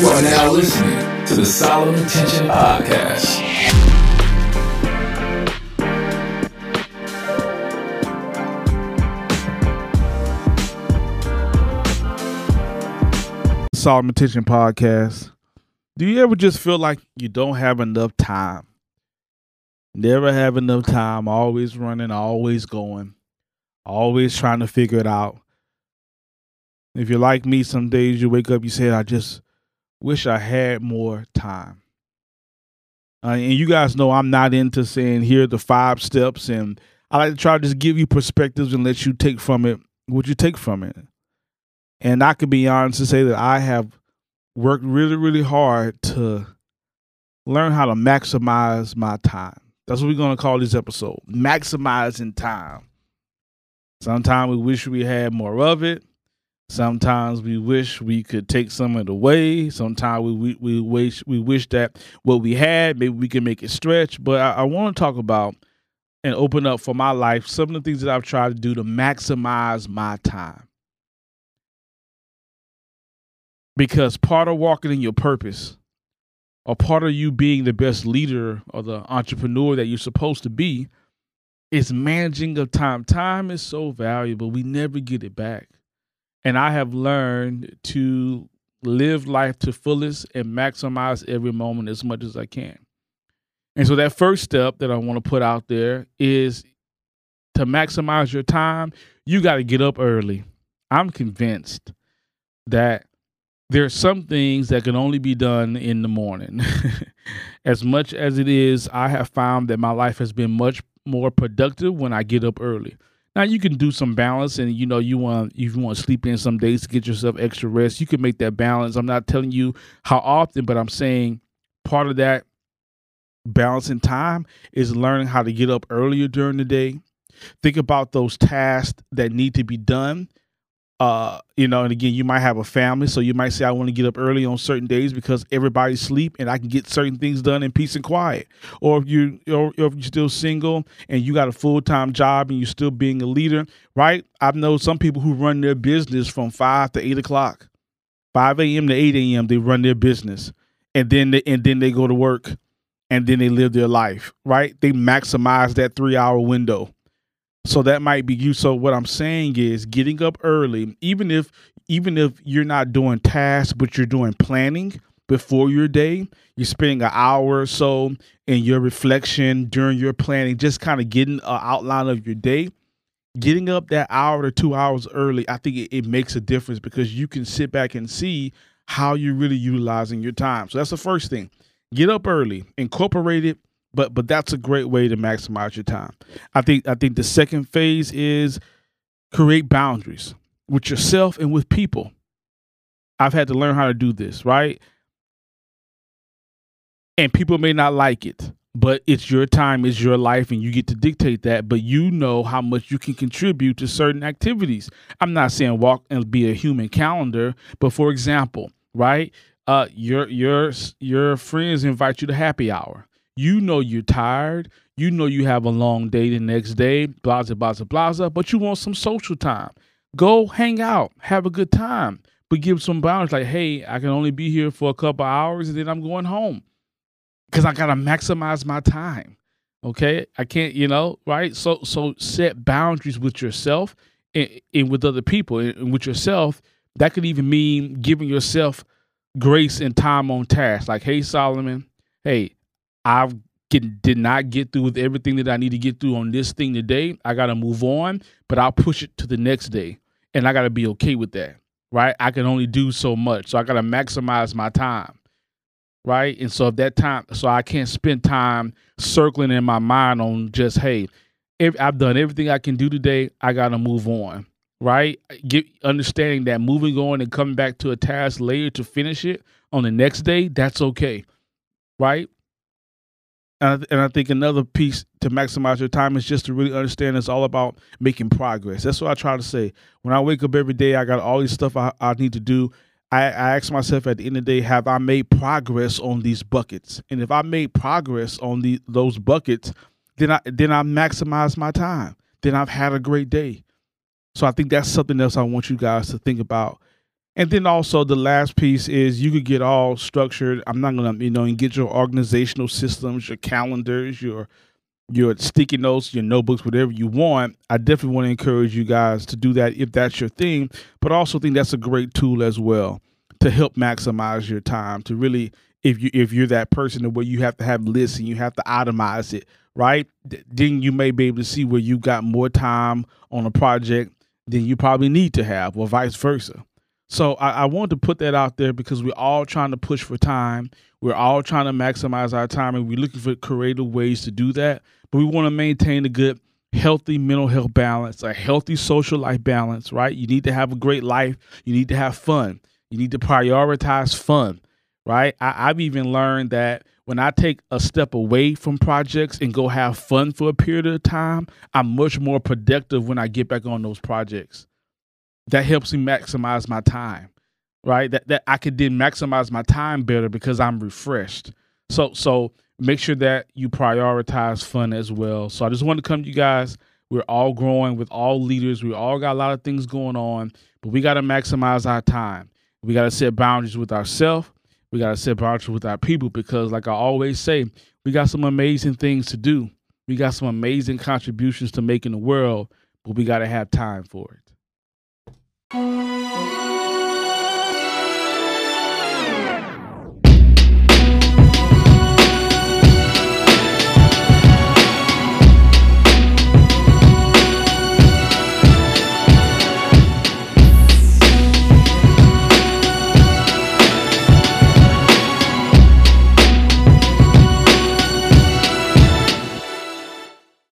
You are now listening to the Solomon Tention Podcast. Solomon Tention Podcast. Do you ever just feel like you don't have enough time? Never have enough time, always running, always going, always trying to figure it out. If you're like me, some days you wake up, you say, I just wish I had more time. And you guys know I'm not into saying here are the 5 steps, and I like to try to just give you perspectives and let you take from it what you take from it. And I could be honest to say that I have worked really, really hard to learn how to maximize my time. That's what we're going to call this episode, maximizing time. Sometimes we wish we had more of it. Sometimes we wish we could take some of it away. Sometimes we wish that what we had, maybe we can make it stretch. But I want to talk about and open up for my life some of the things that I've tried to do to maximize my time. Because part of walking in your purpose, or part of you being the best leader or the entrepreneur that you're supposed to be, is managing of time. Time is so valuable. We never get it back. And I have learned to live life to fullest and maximize every moment as much as I can. And so that first step that I want to put out there is to maximize your time. You got to get up early. I'm convinced that there are some things that can only be done in the morning. As much as it is, I have found that my life has been much more productive when I get up early. Now, you can do some balance, and, you know, you want to sleep in some days to get yourself extra rest. You can make that balance. I'm not telling you how often, but I'm saying part of that balancing time is learning how to get up earlier during the day. Think about those tasks that need to be done. And again, you might have a family, so you might say, I want to get up early on certain days because everybody's asleep and I can get certain things done in peace and quiet. Or if you're still single and you got a full-time job and you're still being a leader, right? I know some people who run their business from 5 to 8 o'clock, 5 a.m. to 8 a.m. They run their business, and then they go to work, and then they live their life, right? They maximize that 3-hour window. So that might be you. So what I'm saying is getting up early, even if you're not doing tasks, but you're doing planning before your day, you're spending an hour or so in your reflection during your planning, just kind of getting an outline of your day, getting up that hour to 2 hours early. I think it makes a difference because you can sit back and see how you're really utilizing your time. So that's the first thing. Get up early, incorporate it. But that's a great way to maximize your time. I think the second phase is create boundaries with yourself and with people. I've had to learn how to do this, right? And people may not like it, but it's your time, it's your life, and you get to dictate that. But you know how much you can contribute to certain activities. I'm not saying walk and be a human calendar, but for example, right? Your friends invite you to happy hour. You know you're tired. You know you have a long day the next day, blah, blah, blah, blah, but you want some social time. Go hang out. Have a good time. But give some boundaries like, hey, I can only be here for a couple hours and then I'm going home because I got to maximize my time. Okay? I can't, right? So set boundaries with yourself and with other people. And with yourself, that could even mean giving yourself grace and time on task. Like, hey, Solomon, hey, I did not get through with everything that I need to get through on this thing today. I got to move on, but I'll push it to the next day. And I got to be okay with that, right? I can only do so much. So I got to maximize my time, right? And so I can't spend time circling in my mind on just, hey, I've done everything I can do today. I got to move on, right? Understanding that moving on and coming back to a task later to finish it on the next day, that's okay, right? And I think another piece to maximize your time is just to really understand it's all about making progress. That's what I try to say. When I wake up every day, I got all this stuff I need to do. I ask myself at the end of the day, have I made progress on these buckets? And if I made progress on those buckets, then I maximize my time. Then I've had a great day. So I think that's something else I want you guys to think about And then also the last piece is you could get all structured. I'm not going to, and get your organizational systems, your calendars, your sticky notes, your notebooks, whatever you want. I definitely want to encourage you guys to do that if that's your thing, but I also think that's a great tool as well to help maximize your time, to really, if you're that person where you have to have lists and you have to itemize it, right? Then you may be able to see where you got more time on a project than you probably need to have, or vice versa. So I want to put that out there because we're all trying to push for time. We're all trying to maximize our time, and we're looking for creative ways to do that. But we want to maintain a good, healthy mental health balance, a healthy social life balance, right? You need to have a great life. You need to have fun. You need to prioritize fun, right? I've even learned that when I take a step away from projects and go have fun for a period of time, I'm much more productive when I get back on those projects. That helps me maximize my time, right? That I could then maximize my time better because I'm refreshed. So make sure that you prioritize fun as well. So I just want to come to you guys. We're all growing with all leaders. We all got a lot of things going on, but we got to maximize our time. We got to set boundaries with ourselves. We got to set boundaries with our people because, like I always say, we got some amazing things to do. We got some amazing contributions to make in the world, but we got to have time for it.